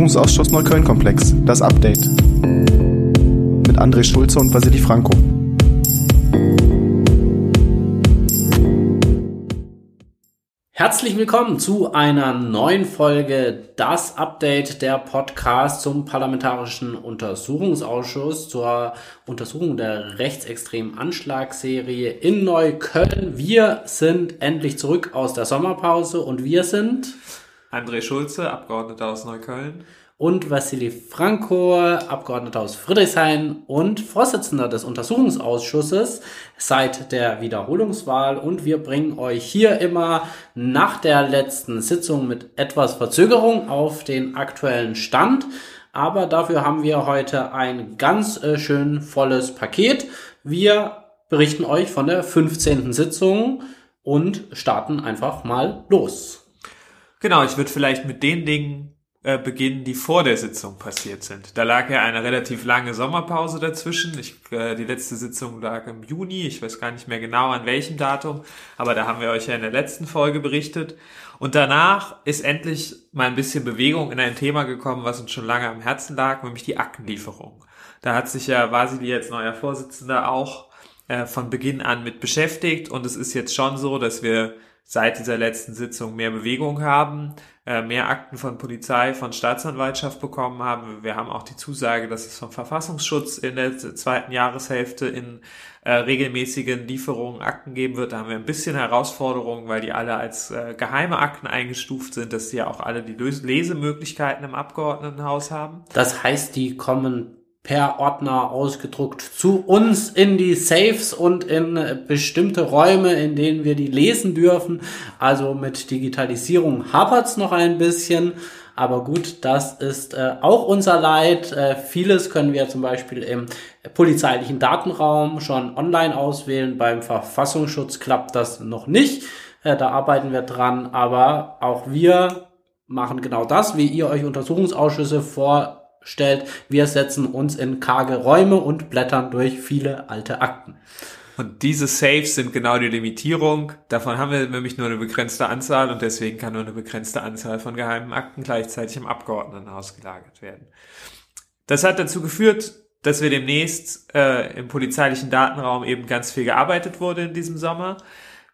Untersuchungsausschuss Neukölln-Komplex, das Update. Mit André Schulze und Vasili Franco. Herzlich willkommen zu einer neuen Folge Das Update, der Podcast zum Parlamentarischen Untersuchungsausschuss zur Untersuchung der rechtsextremen Anschlagsserie in Neukölln. Wir sind endlich zurück aus der Sommerpause und wir sind André Schulze, Abgeordneter aus Neukölln. Und Vasili Franco, Abgeordneter aus Friedrichshain und Vorsitzender des Untersuchungsausschusses seit der Wiederholungswahl. Und wir bringen euch hier immer nach der letzten Sitzung mit etwas Verzögerung auf den aktuellen Stand. Aber dafür haben wir heute ein ganz schön volles Paket. Wir berichten euch von der 15. Sitzung und starten einfach mal los. Genau, ich würde vielleicht mit den Dingen beginnen, die vor der Sitzung passiert sind. Da lag ja eine relativ lange Sommerpause dazwischen. Die letzte Sitzung lag im Juni. Ich weiß gar nicht mehr genau, an welchem Datum. Aber da haben wir euch ja in der letzten Folge berichtet. Und danach ist endlich mal ein bisschen Bewegung in ein Thema gekommen, was uns schon lange am Herzen lag, nämlich die Aktenlieferung. Da hat sich ja Vasili als neuer Vorsitzender auch von Beginn an mit beschäftigt. Und es ist jetzt schon so, dass wir seit dieser letzten Sitzung mehr Bewegung haben, mehr Akten von Polizei, von Staatsanwaltschaft bekommen haben. Wir haben auch die Zusage, dass es vom Verfassungsschutz in der zweiten Jahreshälfte in regelmäßigen Lieferungen Akten geben wird. Da haben wir ein bisschen Herausforderungen, weil die alle als geheime Akten eingestuft sind, dass sie ja auch alle die Lesemöglichkeiten im Abgeordnetenhaus haben. Das heißt, die kommen per Ordner ausgedruckt zu uns in die Safes und in bestimmte Räume, in denen wir die lesen dürfen. Also mit Digitalisierung hapert's noch ein bisschen. Aber gut, das ist auch unser Leid. Vieles können wir zum Beispiel im polizeilichen Datenraum schon online auswählen. Beim Verfassungsschutz klappt das noch nicht. Da arbeiten wir dran. Aber auch wir machen genau das, wie ihr euch Untersuchungsausschüsse vorstellt. Wir setzen uns in karge Räume und blättern durch viele alte Akten. Und diese Saves sind genau die Limitierung. Davon haben wir nämlich nur eine begrenzte Anzahl und deswegen kann nur eine begrenzte Anzahl von geheimen Akten gleichzeitig im Abgeordnetenhaus gelagert werden. Das hat dazu geführt, dass wir demnächst im polizeilichen Datenraum eben ganz viel gearbeitet wurde in diesem Sommer.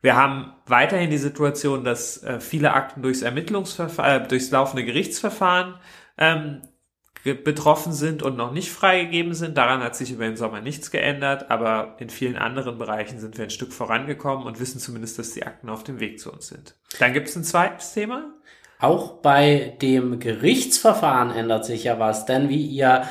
Wir haben weiterhin die Situation, dass viele Akten durchs laufende Gerichtsverfahren betroffen sind und noch nicht freigegeben sind. Daran hat sich über den Sommer nichts geändert, aber in vielen anderen Bereichen sind wir ein Stück vorangekommen und wissen zumindest, dass die Akten auf dem Weg zu uns sind. Dann gibt es ein zweites Thema. Auch bei dem Gerichtsverfahren ändert sich ja was, denn wie ihr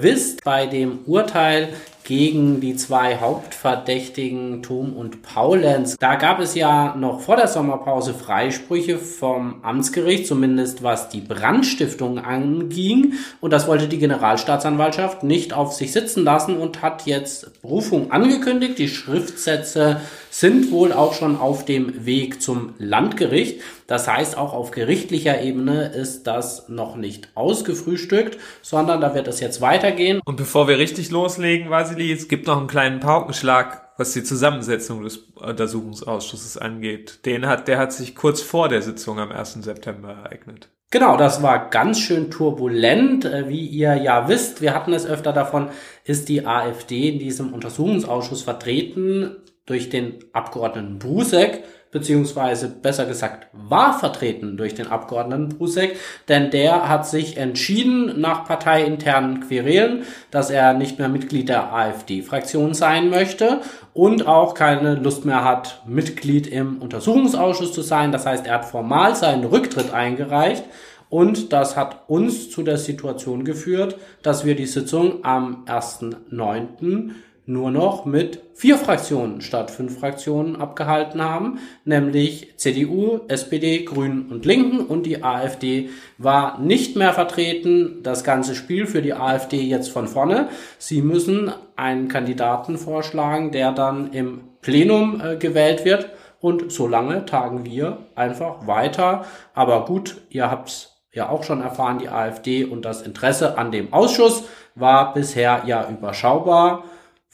wisst, bei dem Urteil gegen die zwei Hauptverdächtigen Tom und Paulenz, da gab es ja noch vor der Sommerpause Freisprüche vom Amtsgericht, zumindest was die Brandstiftung anging, und das wollte die Generalstaatsanwaltschaft nicht auf sich sitzen lassen und hat jetzt Berufung angekündigt. Die Schriftsätze sind wohl auch schon auf dem Weg zum Landgericht. Das heißt, auch auf gerichtlicher Ebene ist das noch nicht ausgefrühstückt, sondern da wird es jetzt weitergehen. Und bevor wir richtig loslegen, Vasili, es gibt noch einen kleinen Paukenschlag, was die Zusammensetzung des Untersuchungsausschusses angeht. Der hat sich kurz vor der Sitzung am 1. September ereignet. Genau, das war ganz schön turbulent. Wie ihr ja wisst, wir hatten es öfter davon, ist die AfD in diesem Untersuchungsausschuss vertreten durch den Abgeordneten Brusek, beziehungsweise besser gesagt war vertreten durch den Abgeordneten Busek, denn der hat sich entschieden nach parteiinternen Querelen, dass er nicht mehr Mitglied der AfD-Fraktion sein möchte und auch keine Lust mehr hat, Mitglied im Untersuchungsausschuss zu sein. Das heißt, er hat formal seinen Rücktritt eingereicht und das hat uns zu der Situation geführt, dass wir die Sitzung am 1.9. nur noch mit 4 Fraktionen statt 5 Fraktionen abgehalten haben, nämlich CDU, SPD, Grünen und Linken, und die AfD war nicht mehr vertreten. Das ganze Spiel für die AfD jetzt von vorne. Sie müssen einen Kandidaten vorschlagen, der dann im Plenum gewählt wird, und so lange tagen wir einfach weiter. Aber gut, ihr habt's ja auch schon erfahren, die AfD und das Interesse an dem Ausschuss war bisher ja überschaubar.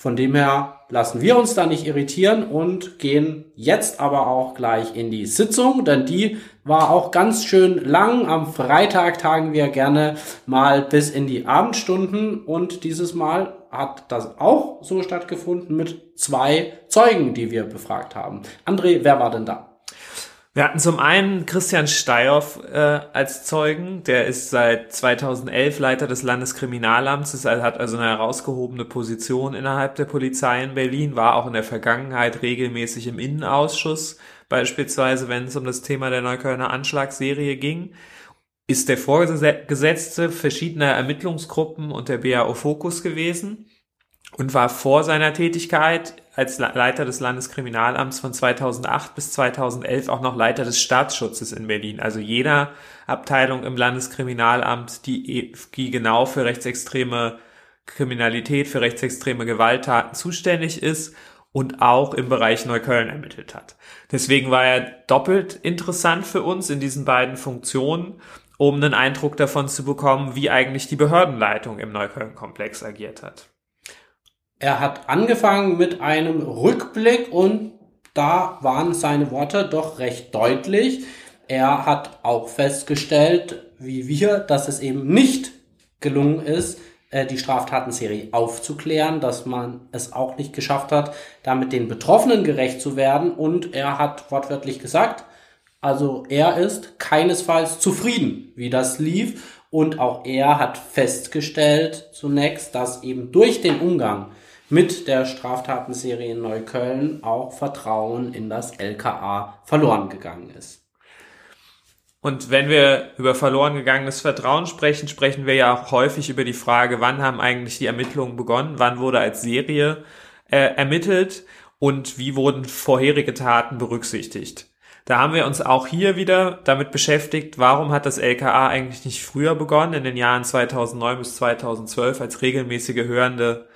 Von dem her lassen wir uns da nicht irritieren und gehen jetzt aber auch gleich in die Sitzung, denn die war auch ganz schön lang. Am Freitag tagen wir gerne mal bis in die Abendstunden und dieses Mal hat das auch so stattgefunden mit 2 Zeugen, die wir befragt haben. André, wer war denn da? Wir hatten zum einen Christian Steiof als Zeugen, der ist seit 2011 Leiter des Landeskriminalamts, hat also eine herausgehobene Position innerhalb der Polizei in Berlin, war auch in der Vergangenheit regelmäßig im Innenausschuss, beispielsweise wenn es um das Thema der Neuköllner Anschlagsserie ging, ist der Vorgesetzte verschiedener Ermittlungsgruppen und der BAO-Fokus gewesen und war vor seiner Tätigkeit als Leiter des Landeskriminalamts von 2008 bis 2011 auch noch Leiter des Staatsschutzes in Berlin, also jener Abteilung im Landeskriminalamt, die genau für rechtsextreme Kriminalität, für rechtsextreme Gewalttaten zuständig ist und auch im Bereich Neukölln ermittelt hat. Deswegen war er doppelt interessant für uns in diesen beiden Funktionen, um einen Eindruck davon zu bekommen, wie eigentlich die Behördenleitung im Neukölln-Komplex agiert hat. Er hat angefangen mit einem Rückblick und da waren seine Worte doch recht deutlich. Er hat auch festgestellt, wie wir, dass es eben nicht gelungen ist, die Straftatenserie aufzuklären, dass man es auch nicht geschafft hat, damit den Betroffenen gerecht zu werden. Und er hat wortwörtlich gesagt, also er ist keinesfalls zufrieden, wie das lief. Und auch er hat festgestellt zunächst, dass eben durch den Umgang mit der Straftatenserie in Neukölln auch Vertrauen in das LKA verloren gegangen ist. Und wenn wir über verloren gegangenes Vertrauen sprechen, sprechen wir ja auch häufig über die Frage, wann haben eigentlich die Ermittlungen begonnen, wann wurde als Serie ermittelt und wie wurden vorherige Taten berücksichtigt. Da haben wir uns auch hier wieder damit beschäftigt, warum hat das LKA eigentlich nicht früher begonnen, in den Jahren 2009 bis 2012 als regelmäßige Hörende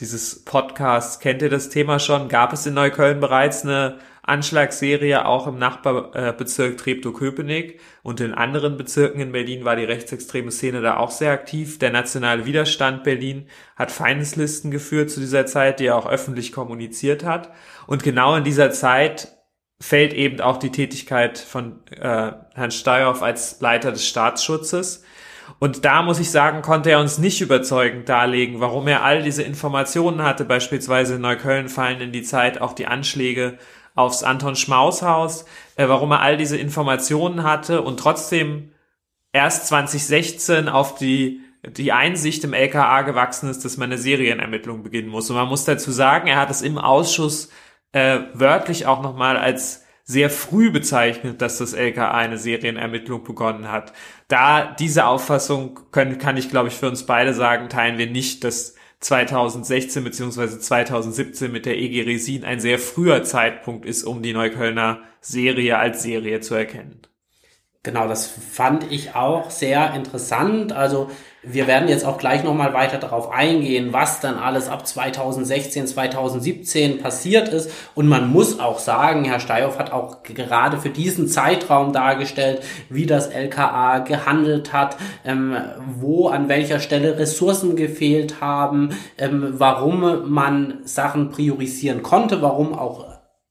dieses Podcasts. Kennt ihr das Thema schon? Gab es in Neukölln bereits eine Anschlagsserie, auch im Nachbarbezirk Treptow-Köpenick und in anderen Bezirken in Berlin war die rechtsextreme Szene da auch sehr aktiv. Der Nationale Widerstand Berlin hat Feindeslisten geführt zu dieser Zeit, die er auch öffentlich kommuniziert hat. Und genau in dieser Zeit fällt eben auch die Tätigkeit von Herrn Steiof als Leiter des Staatsschutzes. Und da muss ich sagen, konnte er uns nicht überzeugend darlegen, warum er all diese Informationen hatte. Beispielsweise in Neukölln fallen in die Zeit auch die Anschläge aufs Anton-Schmaus-Haus, warum er all diese Informationen hatte und trotzdem erst 2016 auf die Einsicht im LKA gewachsen ist, dass man eine Serienermittlung beginnen muss. Und man muss dazu sagen, er hat es im Ausschuss wörtlich auch nochmal als sehr früh bezeichnet, dass das LKA eine Serienermittlung begonnen hat. Da diese Auffassung kann ich, glaube ich, für uns beide sagen, teilen wir nicht, dass 2016 bzw. 2017 mit der EG Resin ein sehr früher Zeitpunkt ist, um die Neuköllner Serie als Serie zu erkennen. Genau, das fand ich auch sehr interessant. Also wir werden jetzt auch gleich nochmal weiter darauf eingehen, was dann alles ab 2016, 2017 passiert ist. Und man muss auch sagen, Herr Steiof hat auch gerade für diesen Zeitraum dargestellt, wie das LKA gehandelt hat, wo an welcher Stelle Ressourcen gefehlt haben, warum man Sachen priorisieren konnte, warum auch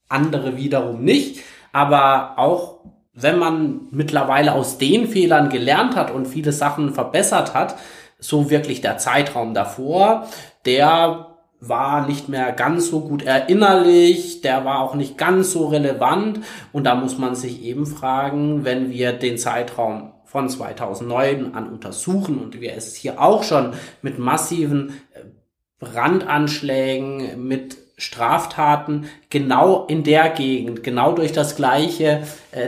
andere wiederum nicht. Aber auch wenn man mittlerweile aus den Fehlern gelernt hat und viele Sachen verbessert hat, so wirklich der Zeitraum davor, der war nicht mehr ganz so gut erinnerlich, der war auch nicht ganz so relevant. Und da muss man sich eben fragen, wenn wir den Zeitraum von 2009 an untersuchen und wir es hier auch schon mit massiven Brandanschlägen, mit Straftaten genau in der Gegend, genau durch das gleiche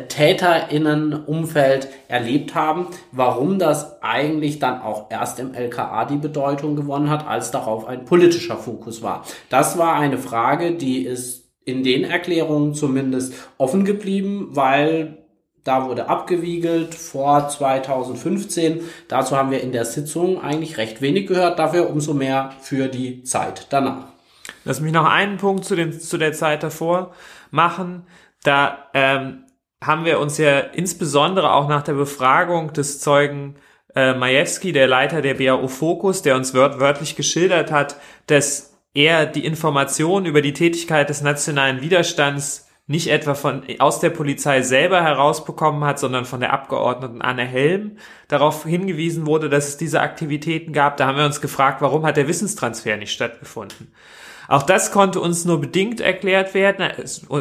TäterInnen-Umfeld erlebt haben, warum das eigentlich dann auch erst im LKA die Bedeutung gewonnen hat, als darauf ein politischer Fokus war. Das war eine Frage, die ist in den Erklärungen zumindest offen geblieben, weil da wurde abgewiegelt vor 2015. Dazu haben wir in der Sitzung eigentlich recht wenig gehört, dafür umso mehr für die Zeit danach. Lass mich noch einen Punkt zu der Zeit davor machen. Da haben wir uns ja insbesondere auch nach der Befragung des Zeugen Majewski, der Leiter der BAO-Fokus, der uns wörtlich geschildert hat, dass er die Informationen über die Tätigkeit des nationalen Widerstands nicht etwa aus der Polizei selber herausbekommen hat, sondern von der Abgeordneten Anne Helm darauf hingewiesen wurde, dass es diese Aktivitäten gab. Da haben wir uns gefragt, warum hat der Wissenstransfer nicht stattgefunden? Auch das konnte uns nur bedingt erklärt werden.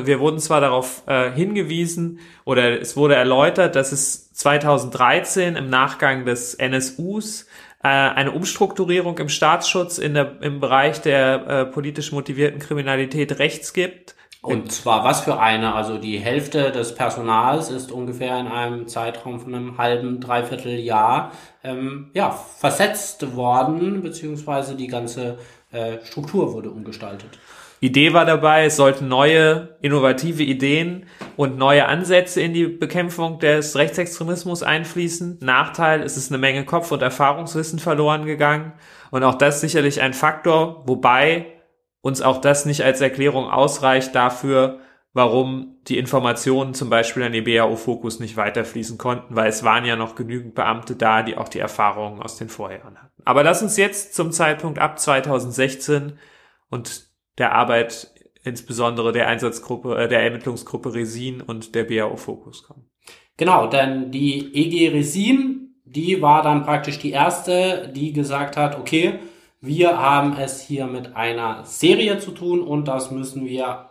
Wir wurden zwar darauf hingewiesen oder es wurde erläutert, dass es 2013 im Nachgang des NSUs eine Umstrukturierung im Staatsschutz im Bereich der politisch motivierten Kriminalität rechts gibt. Und zwar was für eine? Also die Hälfte des Personals ist ungefähr in einem Zeitraum von einem halben, dreiviertel Jahr versetzt worden, beziehungsweise die ganze Struktur wurde umgestaltet. Idee war dabei, es sollten neue, innovative Ideen und neue Ansätze in die Bekämpfung des Rechtsextremismus einfließen. Nachteil, es ist eine Menge Kopf- und Erfahrungswissen verloren gegangen. Und auch das sicherlich ein Faktor, wobei uns auch das nicht als Erklärung ausreicht dafür, warum die Informationen zum Beispiel an die BAO-Fokus nicht weiterfließen konnten, weil es waren ja noch genügend Beamte da, die auch die Erfahrungen aus den Vorjahren hatten. Aber lass uns jetzt zum Zeitpunkt ab 2016 und der Arbeit insbesondere der Ermittlungsgruppe Resin und der BAO-Fokus kommen. Genau, denn die EG Resin, die war dann praktisch die erste, die gesagt hat, okay, wir haben es hier mit einer Serie zu tun und das müssen wir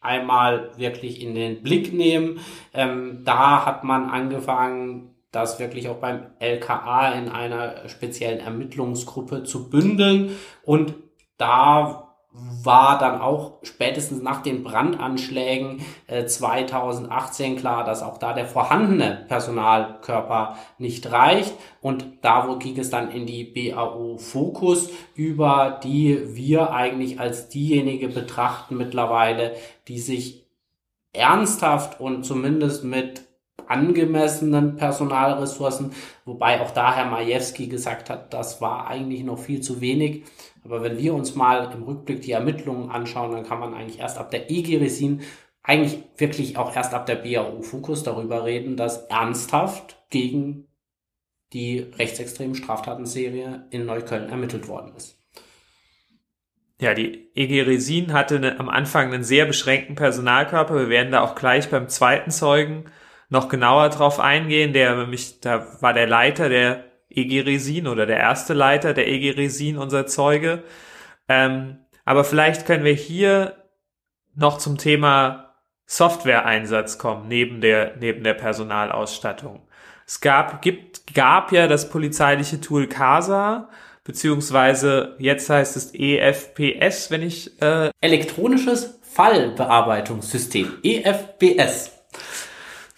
einmal wirklich in den Blick nehmen. Da hat man angefangen, das wirklich auch beim LKA in einer speziellen Ermittlungsgruppe zu bündeln. Und da war dann auch spätestens nach den Brandanschlägen 2018 klar, dass auch da der vorhandene Personalkörper nicht reicht. Und da ging es dann in die BAO-Fokus, über die wir eigentlich als diejenige betrachten mittlerweile, die sich ernsthaft und zumindest mit angemessenen Personalressourcen, wobei auch da Herr Majewski gesagt hat, das war eigentlich noch viel zu wenig. Aber wenn wir uns mal im Rückblick die Ermittlungen anschauen, dann kann man eigentlich erst ab der IG Resin, eigentlich wirklich auch erst ab der BAO-Fokus darüber reden, dass ernsthaft gegen die rechtsextremen Straftatenserie in Neukölln ermittelt worden ist. Ja, die EG Resin hatte am Anfang einen sehr beschränkten Personalkörper. Wir werden da auch gleich beim zweiten Zeugen noch genauer drauf eingehen, da war der Leiter der EG Resin oder der erste Leiter der EG Resin unser Zeuge. Aber vielleicht können wir hier noch zum Thema Softwareeinsatz kommen, neben der Personalausstattung. Es gab ja das polizeiliche Tool CASA, beziehungsweise jetzt heißt es EFBS, elektronisches Fallbearbeitungssystem, EFBS.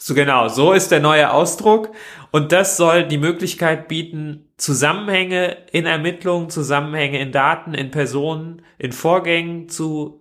So genau, so ist der neue Ausdruck. Und das soll die Möglichkeit bieten, Zusammenhänge in Ermittlungen, Zusammenhänge in Daten, in Personen, in Vorgängen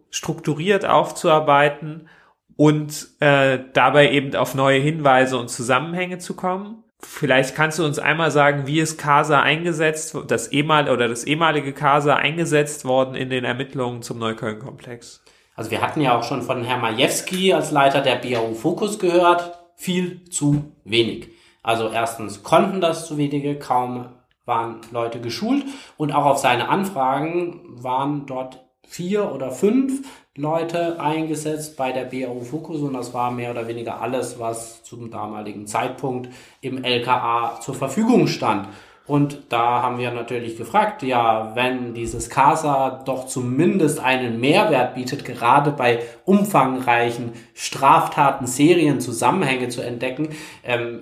strukturiert aufzuarbeiten und dabei eben auf neue Hinweise und Zusammenhänge zu kommen. Vielleicht kannst du uns einmal sagen, wie ist CASA eingesetzt, das ehemalige CASA eingesetzt worden in den Ermittlungen zum Neukölln-Komplex? Also wir hatten ja auch schon von Herrn Majewski als Leiter der BAO-Fokus gehört, viel zu wenig. Also erstens konnten das zu wenige, kaum waren Leute geschult und auch auf seine Anfragen waren dort 4 oder 5 Leute eingesetzt bei der BAO-Fokus und das war mehr oder weniger alles, was zum damaligen Zeitpunkt im LKA zur Verfügung stand. Und da haben wir natürlich gefragt, ja, wenn dieses CASA doch zumindest einen Mehrwert bietet, gerade bei umfangreichen Straftaten, Serien, Zusammenhänge zu entdecken,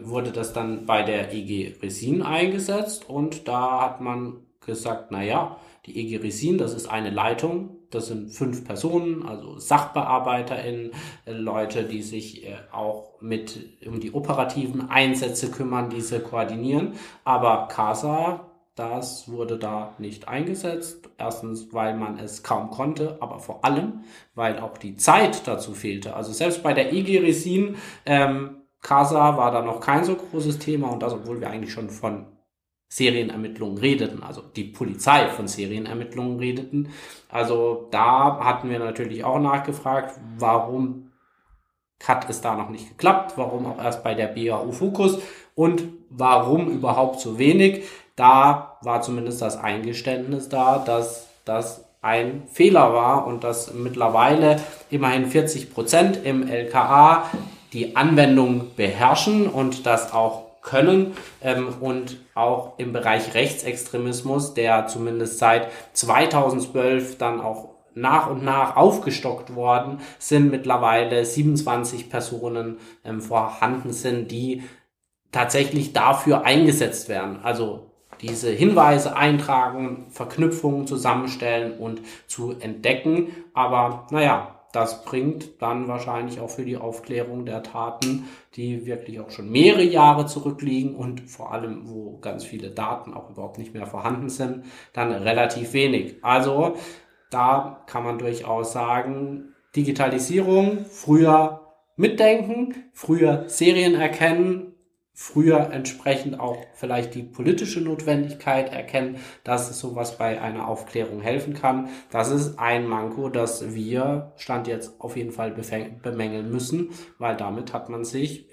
wurde das dann bei der IG Resin eingesetzt. Und da hat man gesagt, naja, die IG Resin, das ist eine Leitung, das sind 5 Personen, also SachbearbeiterInnen, Leute, die sich auch um die operativen Einsätze kümmern, diese koordinieren. Aber CASA, das wurde da nicht eingesetzt. Erstens, weil man es kaum konnte, aber vor allem, weil auch die Zeit dazu fehlte. Also selbst bei der IG Resin, CASA war da noch kein so großes Thema und das, obwohl wir eigentlich schon von Serienermittlungen redeten, also die Polizei von Serienermittlungen redeten. Also da hatten wir natürlich auch nachgefragt, warum hat es da noch nicht geklappt, warum auch erst bei der BAO-Fokus und warum überhaupt so wenig. Da war zumindest das Eingeständnis da, dass das ein Fehler war und dass mittlerweile immerhin 40% im LKA die Anwendung beherrschen und das auch können und auch im Bereich Rechtsextremismus, der zumindest seit 2012 dann auch nach und nach aufgestockt worden, sind mittlerweile 27 Personen vorhanden sind, die tatsächlich dafür eingesetzt werden. Also diese Hinweise eintragen, Verknüpfungen zusammenstellen und zu entdecken. Aber naja, das bringt dann wahrscheinlich auch für die Aufklärung der Taten, die wirklich auch schon mehrere Jahre zurückliegen und vor allem, wo ganz viele Daten auch überhaupt nicht mehr vorhanden sind, dann relativ wenig. Also da kann man durchaus sagen, Digitalisierung, früher mitdenken, früher Serien erkennen, früher entsprechend auch vielleicht die politische Notwendigkeit erkennen, dass sowas bei einer Aufklärung helfen kann. Das ist ein Manko, das wir Stand jetzt auf jeden Fall bemängeln müssen, weil damit hat man sich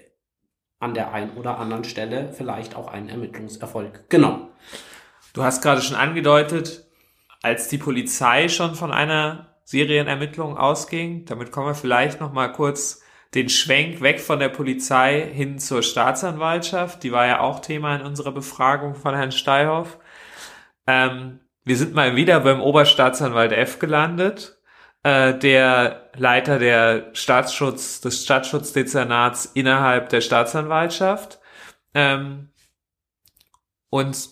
an der einen oder anderen Stelle vielleicht auch einen Ermittlungserfolg genommen. Du hast gerade schon angedeutet, als die Polizei schon von einer Serienermittlung ausging, damit kommen wir vielleicht nochmal kurz den Schwenk weg von der Polizei hin zur Staatsanwaltschaft, die war ja auch Thema in unserer Befragung von Herrn Steiof. Wir sind mal wieder beim Oberstaatsanwalt F. gelandet, der Leiter der Staatsschutz, des Staatsschutzdezernats innerhalb der Staatsanwaltschaft. Und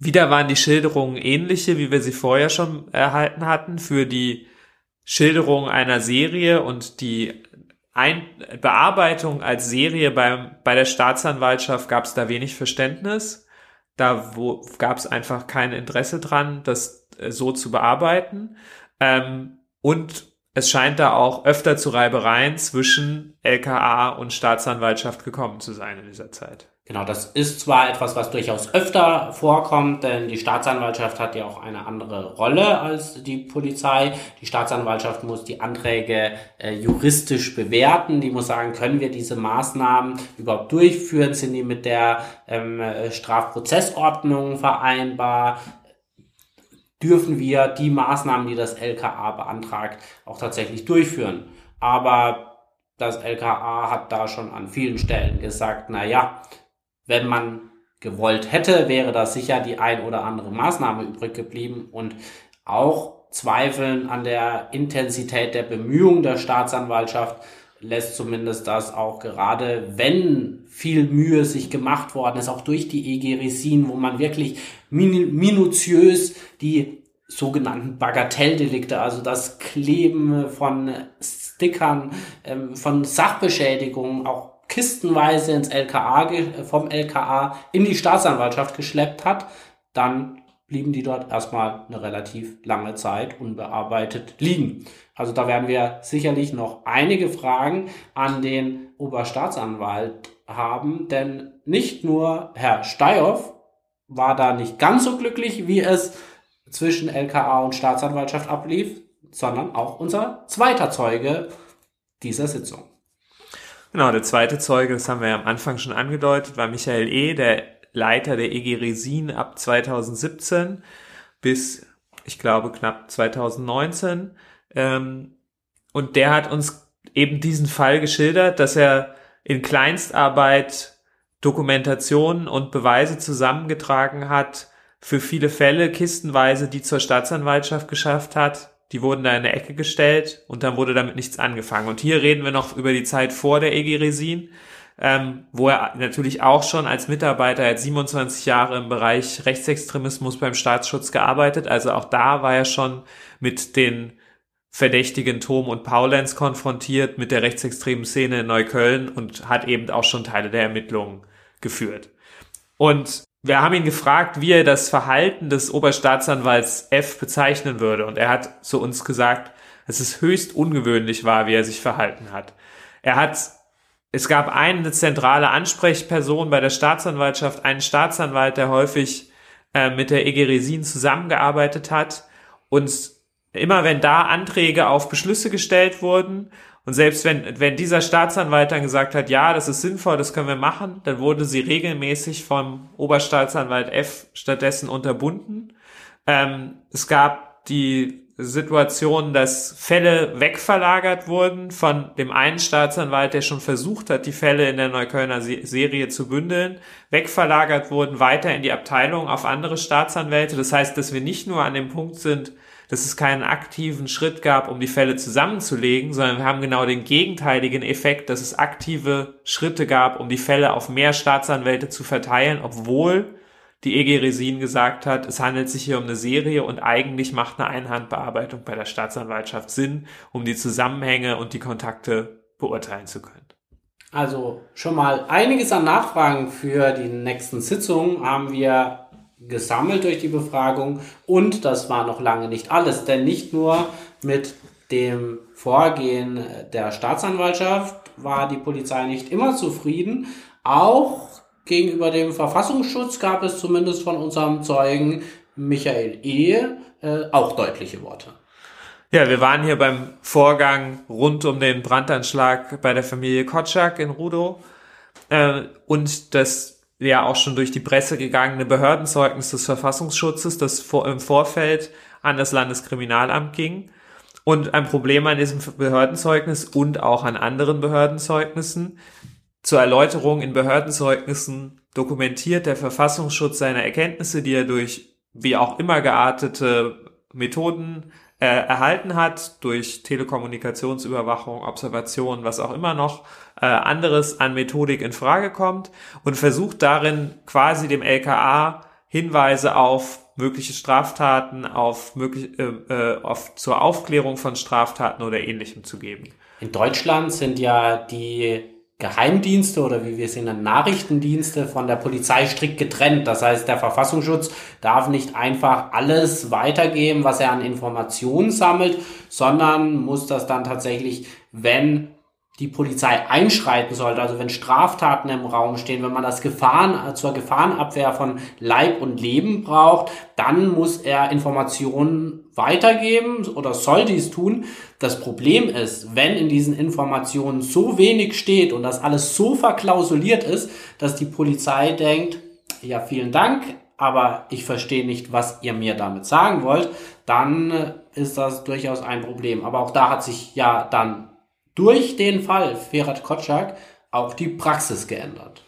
wieder waren die Schilderungen ähnliche, wie wir sie vorher schon erhalten hatten, für die Schilderung einer Serie und die Bearbeitung als Serie bei der Staatsanwaltschaft gab es da wenig Verständnis. Da gab es einfach kein Interesse dran, das so zu bearbeiten. Und es scheint da auch öfter zu Reibereien zwischen LKA und Staatsanwaltschaft gekommen zu sein in dieser Zeit. Genau, das ist zwar etwas, was durchaus öfter vorkommt, denn die Staatsanwaltschaft hat ja auch eine andere Rolle als die Polizei. Die Staatsanwaltschaft muss die Anträge juristisch bewerten. Die muss sagen, können wir diese Maßnahmen überhaupt durchführen? Sind die mit der Strafprozessordnung vereinbar? Dürfen wir die Maßnahmen, die das LKA beantragt, auch tatsächlich durchführen? Aber das LKA hat da schon an vielen Stellen gesagt, na ja, wenn man gewollt hätte, wäre da sicher die ein oder andere Maßnahme übrig geblieben und auch Zweifeln an der Intensität der Bemühungen der Staatsanwaltschaft lässt zumindest das auch gerade, wenn viel Mühe sich gemacht worden ist, auch durch die EG Resin, wo man wirklich minutiös die sogenannten Bagatelldelikte, also das Kleben von Stickern, von Sachbeschädigungen auch kistenweise vom LKA in die Staatsanwaltschaft geschleppt hat, dann blieben die dort erstmal eine relativ lange Zeit unbearbeitet liegen. Also da werden wir sicherlich noch einige Fragen an den Oberstaatsanwalt haben, denn nicht nur Herr Steiof war da nicht ganz so glücklich, wie es zwischen LKA und Staatsanwaltschaft ablief, sondern auch unser zweiter Zeuge dieser Sitzung. Genau, der zweite Zeuge, das haben wir ja am Anfang schon angedeutet, war Michael E., der Leiter der EG Resin ab 2017 bis, ich glaube, knapp 2019. Und der hat uns eben diesen Fall geschildert, dass er in Kleinstarbeit Dokumentationen und Beweise zusammengetragen hat für viele Fälle, kistenweise, die zur Staatsanwaltschaft geschafft hat. Die wurden da in eine Ecke gestellt und dann wurde damit nichts angefangen. Und hier reden wir noch über die Zeit vor der EG Resin, wo er natürlich auch schon als Mitarbeiter, er hat 27 Jahre im Bereich Rechtsextremismus beim Staatsschutz gearbeitet. Also auch da war er schon mit den Verdächtigen Tom und Paulenz konfrontiert, mit der rechtsextremen Szene in Neukölln und hat eben auch schon Teile der Ermittlungen geführt. Und wir haben ihn gefragt, wie er das Verhalten des Oberstaatsanwalts F. bezeichnen würde. Und er hat zu uns gesagt, dass es höchst ungewöhnlich war, wie er sich verhalten hat. Es gab eine zentrale Ansprechperson bei der Staatsanwaltschaft, einen Staatsanwalt, der häufig mit der EG Resin zusammengearbeitet hat. Und immer wenn da Anträge auf Beschlüsse gestellt wurden und selbst wenn dieser Staatsanwalt dann gesagt hat, ja, das ist sinnvoll, das können wir machen, dann wurde sie regelmäßig vom Oberstaatsanwalt F. stattdessen unterbunden. Es gab die Situation, dass Fälle wegverlagert wurden von dem einen Staatsanwalt, der schon versucht hat, die Fälle in der Neuköllner Serie zu bündeln, wegverlagert wurden weiter in die Abteilung auf andere Staatsanwälte. Das heißt, dass wir nicht nur an dem Punkt sind, dass es keinen aktiven Schritt gab, um die Fälle zusammenzulegen, sondern wir haben genau den gegenteiligen Effekt, dass es aktive Schritte gab, um die Fälle auf mehr Staatsanwälte zu verteilen, obwohl die EG Resin gesagt hat, es handelt sich hier um eine Serie und eigentlich macht eine Einhandbearbeitung bei der Staatsanwaltschaft Sinn, um die Zusammenhänge und die Kontakte beurteilen zu können. Also schon mal einiges an Nachfragen für die nächsten Sitzungen haben wir gesammelt durch die Befragung und das war noch lange nicht alles, denn nicht nur mit dem Vorgehen der Staatsanwaltschaft war die Polizei nicht immer zufrieden, auch gegenüber dem Verfassungsschutz gab es zumindest von unserem Zeugen Michael E. Auch deutliche Worte. Ja, wir waren hier beim Vorgang rund um den Brandanschlag bei der Familie Koçak in Rudow und das ja auch schon durch die Presse gegangene Behördenzeugnis des Verfassungsschutzes, das im Vorfeld an das Landeskriminalamt ging. Und ein Problem an diesem Behördenzeugnis und auch an anderen Behördenzeugnissen: zur Erläuterung, in Behördenzeugnissen dokumentiert der Verfassungsschutz seine Erkenntnisse, die er durch wie auch immer geartete Methoden erhalten hat, durch Telekommunikationsüberwachung, Observation, was auch immer noch anderes an Methodik in Frage kommt, und versucht darin quasi dem LKA Hinweise auf mögliche Straftaten, zur Aufklärung von Straftaten oder Ähnlichem zu geben. In Deutschland sind ja die Geheimdienste oder wie wir es nennen, Nachrichtendienste von der Polizei strikt getrennt. Das heißt, der Verfassungsschutz darf nicht einfach alles weitergeben, was er an Informationen sammelt, sondern muss das dann tatsächlich, wenn die Polizei einschreiten sollte, also wenn Straftaten im Raum stehen, wenn man das zur Gefahrenabwehr von Leib und Leben braucht, dann muss er Informationen weitergeben oder soll dies tun. Das Problem ist, wenn in diesen Informationen so wenig steht und das alles so verklausuliert ist, dass die Polizei denkt, ja vielen Dank, aber ich verstehe nicht, was ihr mir damit sagen wollt, dann ist das durchaus ein Problem. Aber auch da hat sich ja dann durch den Fall Ferhat Koçak auch die Praxis geändert.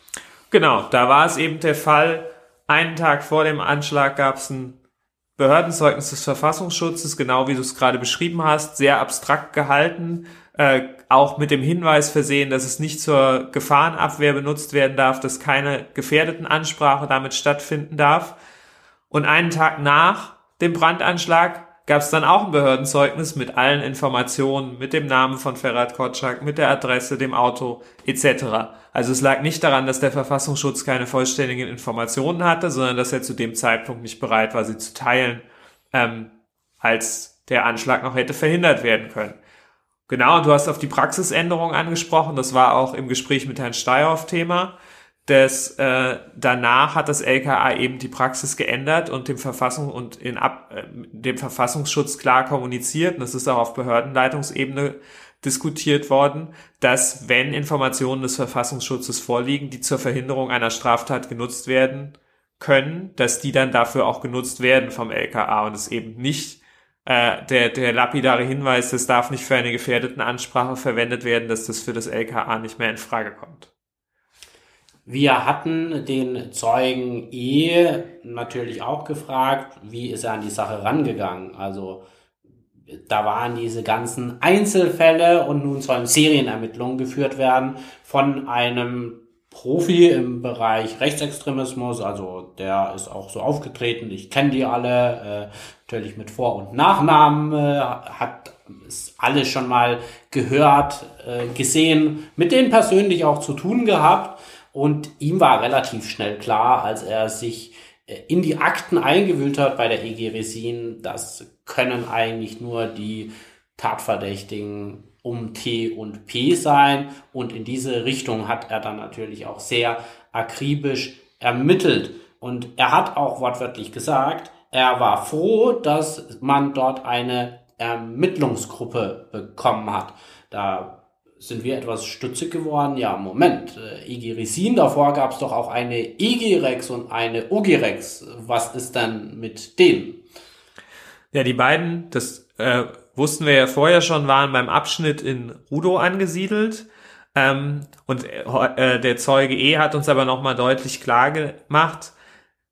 Genau, da war es eben der Fall, einen Tag vor dem Anschlag gab es ein Behördenzeugnis des Verfassungsschutzes, genau wie du es gerade beschrieben hast, sehr abstrakt gehalten, auch mit dem Hinweis versehen, dass es nicht zur Gefahrenabwehr benutzt werden darf, dass keine gefährdeten Ansprache damit stattfinden darf. Und einen Tag nach dem Brandanschlag gab es dann auch ein Behördenzeugnis mit allen Informationen, mit dem Namen von Ferhat Koçak, mit der Adresse, dem Auto etc. Also es lag nicht daran, dass der Verfassungsschutz keine vollständigen Informationen hatte, sondern dass er zu dem Zeitpunkt nicht bereit war, sie zu teilen, als der Anschlag noch hätte verhindert werden können. Genau, und du hast auf die Praxisänderung angesprochen, das war auch im Gespräch mit Herrn Steiof Thema. Danach hat das LKA eben die Praxis geändert und dem Verfassungsschutz klar kommuniziert, und das ist auch auf Behördenleitungsebene diskutiert worden, dass, wenn Informationen des Verfassungsschutzes vorliegen, die zur Verhinderung einer Straftat genutzt werden können, dass die dann dafür auch genutzt werden vom LKA und es eben nicht der lapidare Hinweis, das darf nicht für eine gefährdeten Ansprache verwendet werden, dass das für das LKA nicht mehr in Frage kommt. Wir hatten den Zeugen E. natürlich auch gefragt, wie ist er an die Sache rangegangen, also da waren diese ganzen Einzelfälle und nun sollen Serienermittlungen geführt werden von einem Profi im Bereich Rechtsextremismus, also der ist auch so aufgetreten, ich kenne die alle, natürlich mit Vor- und Nachnamen, hat alles schon mal gehört, gesehen, mit denen persönlich auch zu tun gehabt, und ihm war relativ schnell klar, als er sich in die Akten eingewühlt hat bei der EG Resin, das können eigentlich nur die Tatverdächtigen um T und P sein. Und in diese Richtung hat er dann natürlich auch sehr akribisch ermittelt. Und er hat auch wortwörtlich gesagt, er war froh, dass man dort eine Ermittlungsgruppe bekommen hat. Da sind wir etwas stutzig geworden. Ja, Moment, IG Resin, davor gab es doch auch eine IG Rex und eine OG Rex. Was ist dann mit denen? Ja, die beiden, das wussten wir ja vorher schon, waren beim Abschnitt in Rudow angesiedelt. Und der Zeuge E hat uns aber nochmal deutlich klar gemacht,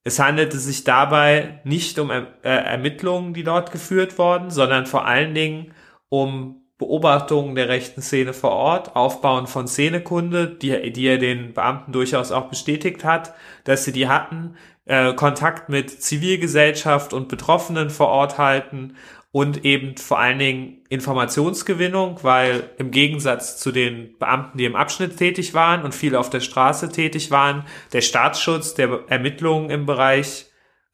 es handelte sich dabei nicht um Ermittlungen, die dort geführt wurden, sondern vor allen Dingen um Beobachtungen der rechten Szene vor Ort, Aufbauen von Szenekunde, die er den Beamten durchaus auch bestätigt hat, dass sie die hatten, Kontakt mit Zivilgesellschaft und Betroffenen vor Ort halten und eben vor allen Dingen Informationsgewinnung, weil im Gegensatz zu den Beamten, die im Abschnitt tätig waren und viele auf der Straße tätig waren, der Staatsschutz der Ermittlungen im Bereich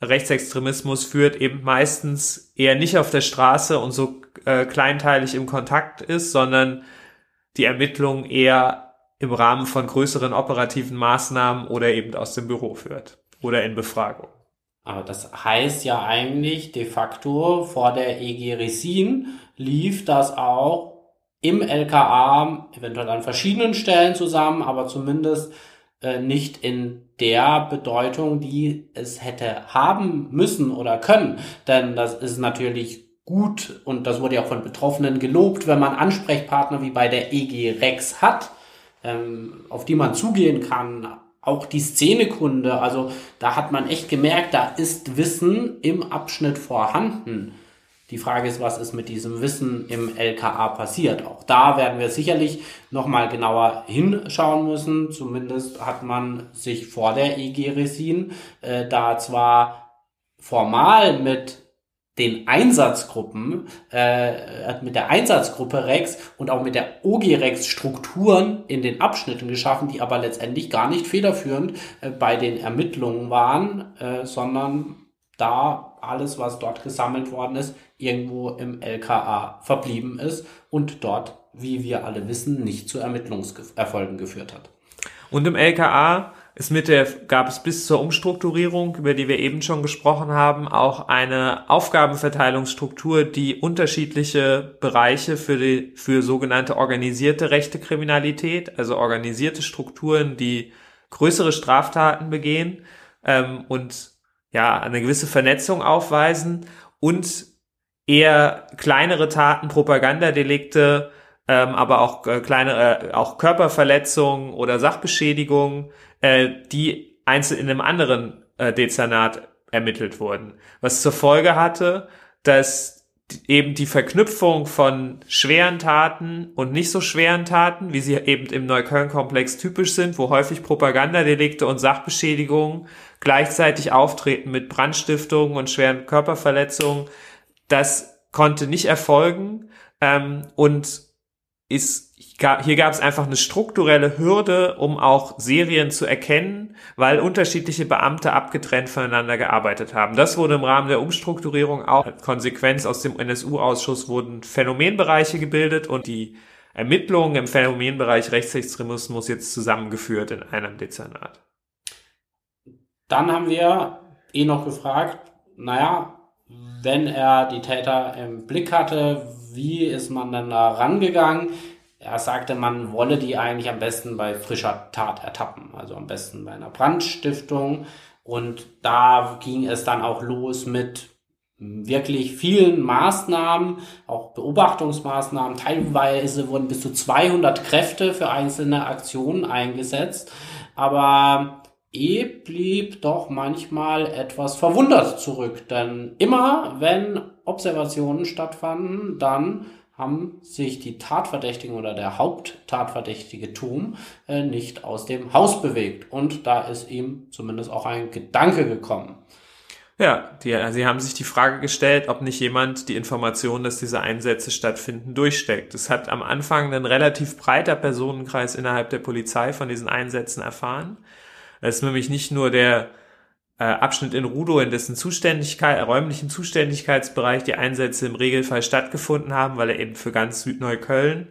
Rechtsextremismus führt, eben meistens eher nicht auf der Straße und so kleinteilig im Kontakt ist, sondern die Ermittlungen eher im Rahmen von größeren operativen Maßnahmen oder eben aus dem Büro führt oder in Befragung. Aber das heißt ja eigentlich de facto, vor der EG Resin lief das auch im LKA, eventuell an verschiedenen Stellen zusammen, aber zumindest nicht in der Bedeutung, die es hätte haben müssen oder können. Denn das ist natürlich gut und das wurde ja auch von Betroffenen gelobt, wenn man Ansprechpartner wie bei der EG Rex hat, auf die man zugehen kann. Auch die Szenekunde, also da hat man echt gemerkt, da ist Wissen im Abschnitt vorhanden. Die Frage ist, was ist mit diesem Wissen im LKA passiert? Auch da werden wir sicherlich nochmal genauer hinschauen müssen. Zumindest hat man sich vor der IG Resin da zwar formal mit den Einsatzgruppen, mit der Einsatzgruppe Rex und auch mit der OG Rex Strukturen in den Abschnitten geschaffen, die aber letztendlich gar nicht federführend bei den Ermittlungen waren, sondern da alles, was dort gesammelt worden ist, irgendwo im LKA verblieben ist und dort, wie wir alle wissen, nicht zu Ermittlungserfolgen geführt hat. Und im LKA gab es bis zur Umstrukturierung, über die wir eben schon gesprochen haben, auch eine Aufgabenverteilungsstruktur, die unterschiedliche Bereiche für sogenannte organisierte rechte Kriminalität, also organisierte Strukturen, die größere Straftaten begehen und ja eine gewisse Vernetzung aufweisen und eher kleinere Taten, Propagandadelikte, aber auch auch Körperverletzungen oder Sachbeschädigungen, die einzeln in einem anderen Dezernat ermittelt wurden. Was zur Folge hatte, dass eben die Verknüpfung von schweren Taten und nicht so schweren Taten, wie sie eben im Neukölln-Komplex typisch sind, wo häufig Propagandadelikte und Sachbeschädigungen gleichzeitig auftreten mit Brandstiftungen und schweren Körperverletzungen, das konnte nicht erfolgen und hier gab es einfach eine strukturelle Hürde, um auch Serien zu erkennen, weil unterschiedliche Beamte abgetrennt voneinander gearbeitet haben. Das wurde im Rahmen der Umstrukturierung auch als Konsequenz. Aus dem NSU-Ausschuss wurden Phänomenbereiche gebildet und die Ermittlungen im Phänomenbereich Rechtsextremismus jetzt zusammengeführt in einem Dezernat. Dann haben wir noch gefragt, wenn er die Täter im Blick hatte, wie ist man dann da rangegangen? Er sagte, man wolle die eigentlich am besten bei frischer Tat ertappen, also am besten bei einer Brandstiftung. Und da ging es dann auch los mit wirklich vielen Maßnahmen, auch Beobachtungsmaßnahmen. Teilweise wurden bis zu 200 Kräfte für einzelne Aktionen eingesetzt, aber E blieb doch manchmal etwas verwundert zurück, denn immer, wenn Observationen stattfanden, dann haben sich die Tatverdächtigen oder der Haupttatverdächtige Tom nicht aus dem Haus bewegt. Und da ist ihm zumindest auch ein Gedanke gekommen. Ja, sie haben sich die Frage gestellt, ob nicht jemand die Information, dass diese Einsätze stattfinden, durchsteckt. Es hat am Anfang ein relativ breiter Personenkreis innerhalb der Polizei von diesen Einsätzen erfahren. Das ist nämlich nicht nur der Abschnitt in Rudow, in dessen räumlichen Zuständigkeitsbereich die Einsätze im Regelfall stattgefunden haben, weil er eben für ganz Südneukölln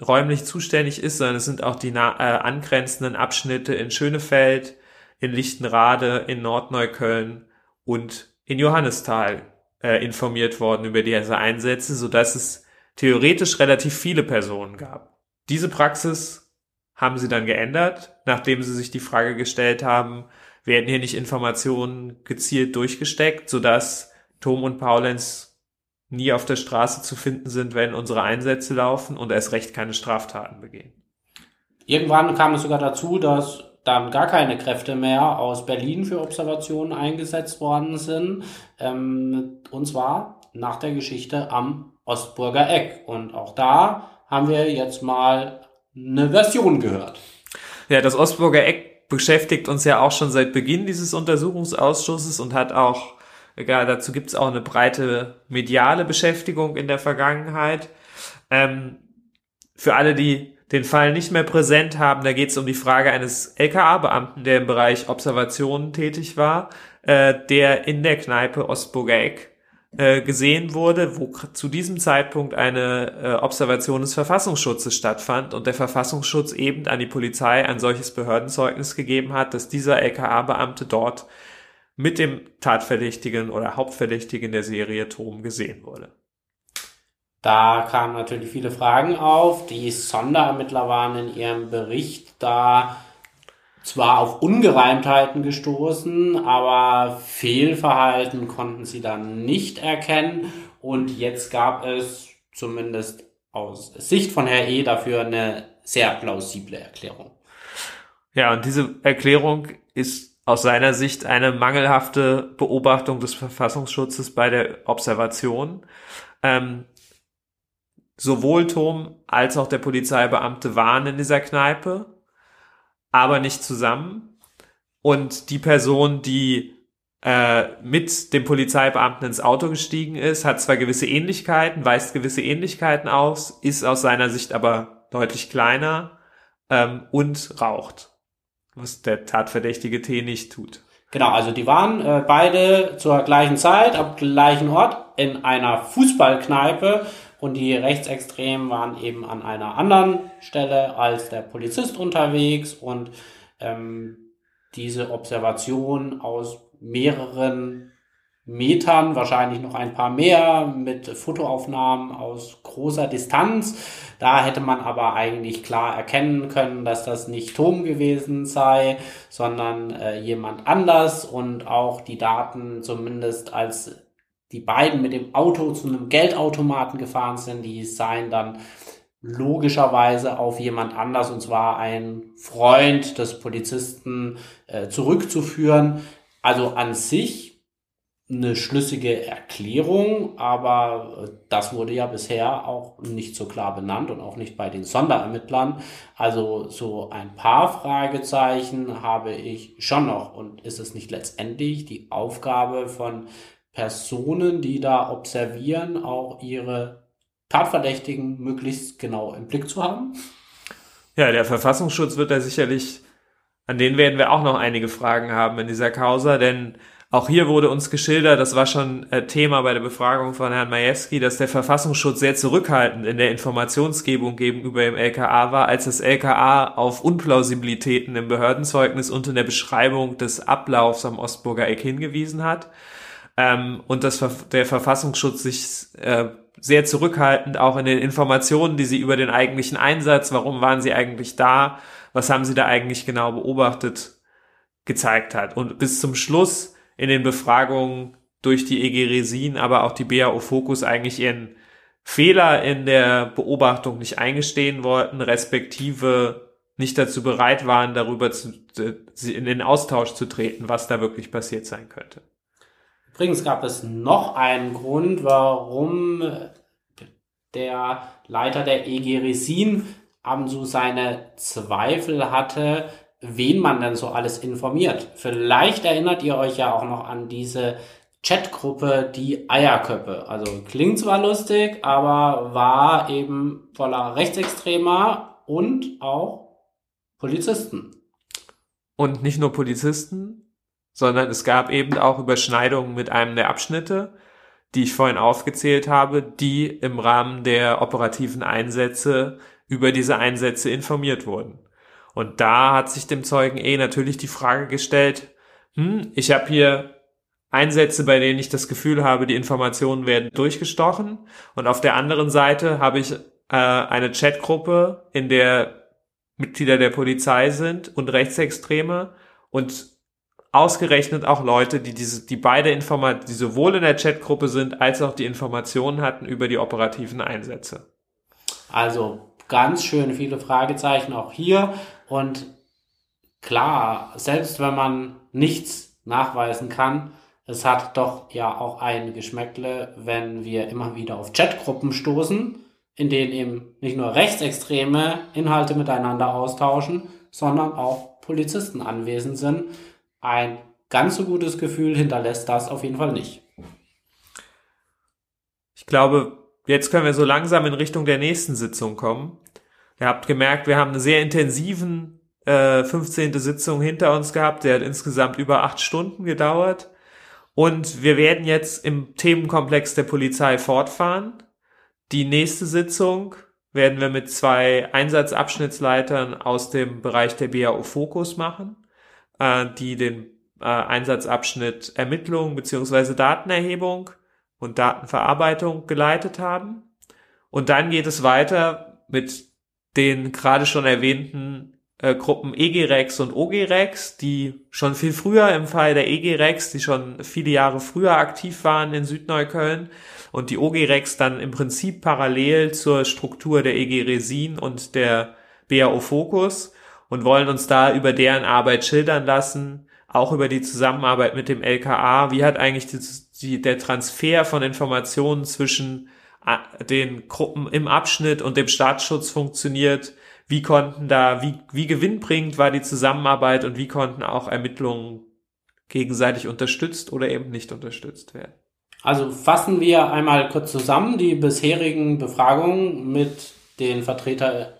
räumlich zuständig ist, sondern es sind auch die angrenzenden Abschnitte in Schönefeld, in Lichtenrade, in Nordneukölln und in Johannesthal informiert worden über diese Einsätze, sodass es theoretisch relativ viele Personen gab. Diese Praxis haben sie dann geändert, nachdem sie sich die Frage gestellt haben, werden hier nicht Informationen gezielt durchgesteckt, sodass Tom und Paulenz nie auf der Straße zu finden sind, wenn unsere Einsätze laufen und erst recht keine Straftaten begehen. Irgendwann kam es sogar dazu, dass dann gar keine Kräfte mehr aus Berlin für Observationen eingesetzt worden sind. Und zwar nach der Geschichte am Ostburger Eck. Und auch da haben wir jetzt mal eine Version gehört. Ja, das Ostburger Eck beschäftigt uns ja auch schon seit Beginn dieses Untersuchungsausschusses und hat auch, dazu gibt es auch eine breite mediale Beschäftigung in der Vergangenheit. Für alle, die den Fall nicht mehr präsent haben, da geht es um die Frage eines LKA-Beamten, der im Bereich Observationen tätig war, der in der Kneipe Ostburger Eck gesehen wurde, wo zu diesem Zeitpunkt eine Observation des Verfassungsschutzes stattfand und der Verfassungsschutz eben an die Polizei ein solches Behördenzeugnis gegeben hat, dass dieser LKA-Beamte dort mit dem Tatverdächtigen oder Hauptverdächtigen der Serie Tom gesehen wurde. Da kamen natürlich viele Fragen auf. Die Sonderermittler waren in ihrem Bericht da zwar auf Ungereimtheiten gestoßen, aber Fehlverhalten konnten sie dann nicht erkennen. Und jetzt gab es zumindest aus Sicht von Herr E. dafür eine sehr plausible Erklärung. Ja, und diese Erklärung ist aus seiner Sicht eine mangelhafte Beobachtung des Verfassungsschutzes bei der Observation. Sowohl Tom als auch der Polizeibeamte waren in dieser Kneipe, aber nicht zusammen. Und die Person, die mit dem Polizeibeamten ins Auto gestiegen ist, hat zwar gewisse Ähnlichkeiten, weist gewisse Ähnlichkeiten aus, ist aus seiner Sicht aber deutlich kleiner und raucht, was der tatverdächtige T nicht tut. Genau, also die waren beide zur gleichen Zeit, am gleichen Ort, in einer Fußballkneipe. Und die Rechtsextremen waren eben an einer anderen Stelle als der Polizist unterwegs und diese Observation aus mehreren Metern, wahrscheinlich noch ein paar mehr, mit Fotoaufnahmen aus großer Distanz. Da hätte man aber eigentlich klar erkennen können, dass das nicht Tom gewesen sei, sondern jemand anders und auch die Daten zumindest als die beiden mit dem Auto zu einem Geldautomaten gefahren sind, die seien dann logischerweise auf jemand anders, und zwar einen Freund des Polizisten, zurückzuführen. Also an sich eine schlüssige Erklärung, aber das wurde ja bisher auch nicht so klar benannt und auch nicht bei den Sonderermittlern. Also so ein paar Fragezeichen habe ich schon noch. Und ist es nicht letztendlich die Aufgabe von Personen, die da observieren, auch ihre Tatverdächtigen möglichst genau im Blick zu haben? Ja, der Verfassungsschutz wird da sicherlich, an den werden wir auch noch einige Fragen haben in dieser Causa, denn auch hier wurde uns geschildert, das war schon Thema bei der Befragung von Herrn Majewski, dass der Verfassungsschutz sehr zurückhaltend in der Informationsgebung gegenüber dem LKA war, als das LKA auf Unplausibilitäten im Behördenzeugnis und in der Beschreibung des Ablaufs am Ostburger Eck hingewiesen hat. Und dass der Verfassungsschutz sich sehr zurückhaltend auch in den Informationen, die sie über den eigentlichen Einsatz, warum waren sie eigentlich da, was haben sie da eigentlich genau beobachtet, gezeigt hat. Und bis zum Schluss in den Befragungen durch die EG Resin, aber auch die BAO-Fokus eigentlich ihren Fehler in der Beobachtung nicht eingestehen wollten, respektive nicht dazu bereit waren, darüber in den Austausch zu treten, was da wirklich passiert sein könnte. Übrigens gab es noch einen Grund, warum der Leiter der EG Resin ab und zu seine Zweifel hatte, wen man denn so alles informiert. Vielleicht erinnert ihr euch ja auch noch an diese Chatgruppe, die Eierköppe. Also klingt zwar lustig, aber war eben voller Rechtsextremer und auch Polizisten. Und nicht nur Polizisten, sondern es gab eben auch Überschneidungen mit einem der Abschnitte, die ich vorhin aufgezählt habe, die im Rahmen der operativen Einsätze über diese Einsätze informiert wurden. Und da hat sich dem Zeugen E natürlich die Frage gestellt, ich habe hier Einsätze, bei denen ich das Gefühl habe, die Informationen werden durchgestochen, und auf der anderen Seite habe ich eine Chatgruppe, in der Mitglieder der Polizei sind und Rechtsextreme, und ausgerechnet auch Leute, die sowohl in der Chatgruppe sind, als auch die Informationen hatten über die operativen Einsätze. Also ganz schön viele Fragezeichen auch hier. Und klar, selbst wenn man nichts nachweisen kann, es hat doch ja auch ein Geschmäckle, wenn wir immer wieder auf Chatgruppen stoßen, in denen eben nicht nur rechtsextreme Inhalte miteinander austauschen, sondern auch Polizisten anwesend sind. Ein ganz so gutes Gefühl hinterlässt das auf jeden Fall nicht. Ich glaube, jetzt können wir so langsam in Richtung der nächsten Sitzung kommen. Ihr habt gemerkt, wir haben eine sehr intensiven 15. Sitzung hinter uns gehabt. Der hat insgesamt über 8 Stunden gedauert. Und wir werden jetzt im Themenkomplex der Polizei fortfahren. Die nächste Sitzung werden wir mit 2 Einsatzabschnittsleitern aus dem Bereich der BAO-Fokus machen, die den Einsatzabschnitt Ermittlung bzw. Datenerhebung und Datenverarbeitung geleitet haben. Und dann geht es weiter mit den gerade schon erwähnten Gruppen EG Rex und OG Rex, die schon viel früher im Fall der EG Rex, die schon viele Jahre früher aktiv waren in Südneukölln, und die OG Rex dann im Prinzip parallel zur Struktur der EG Resin und der BAO Fokus, und wollen uns da über deren Arbeit schildern lassen, auch über die Zusammenarbeit mit dem LKA. Wie hat eigentlich der Transfer von Informationen zwischen den Gruppen im Abschnitt und dem Staatsschutz funktioniert? Wie gewinnbringend war die Zusammenarbeit, und wie konnten auch Ermittlungen gegenseitig unterstützt oder eben nicht unterstützt werden? Also fassen wir einmal kurz zusammen die bisherigen Befragungen mit den Vertretern,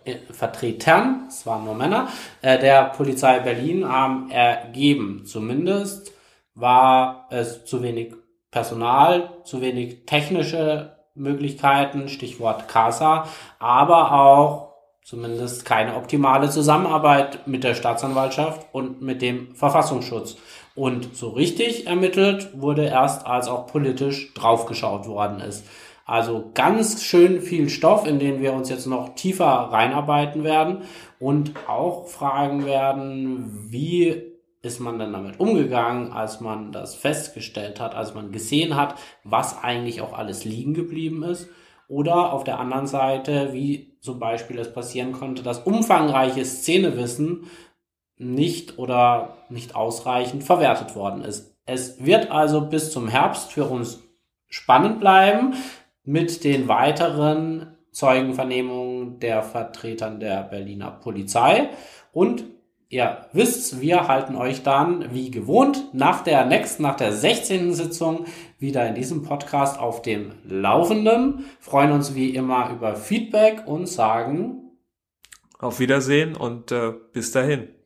es waren nur Männer, der Polizei Berlin haben ergeben. Zumindest war es zu wenig Personal, zu wenig technische Möglichkeiten, Stichwort CASA, aber auch zumindest keine optimale Zusammenarbeit mit der Staatsanwaltschaft und mit dem Verfassungsschutz. Und so richtig ermittelt wurde erst, als auch politisch draufgeschaut worden ist. Also ganz schön viel Stoff, in den wir uns jetzt noch tiefer reinarbeiten werden und auch fragen werden, wie ist man denn damit umgegangen, als man das festgestellt hat, als man gesehen hat, was eigentlich auch alles liegen geblieben ist. Oder auf der anderen Seite, wie zum Beispiel es passieren konnte, dass umfangreiches Szenewissen nicht ausreichend verwertet worden ist. Es wird also bis zum Herbst für uns spannend bleiben, mit den weiteren Zeugenvernehmungen der Vertretern der Berliner Polizei. Und ihr wisst, wir halten euch dann wie gewohnt nach der 16. Sitzung wieder in diesem Podcast auf dem Laufenden. Freuen uns wie immer über Feedback und sagen auf Wiedersehen und bis dahin.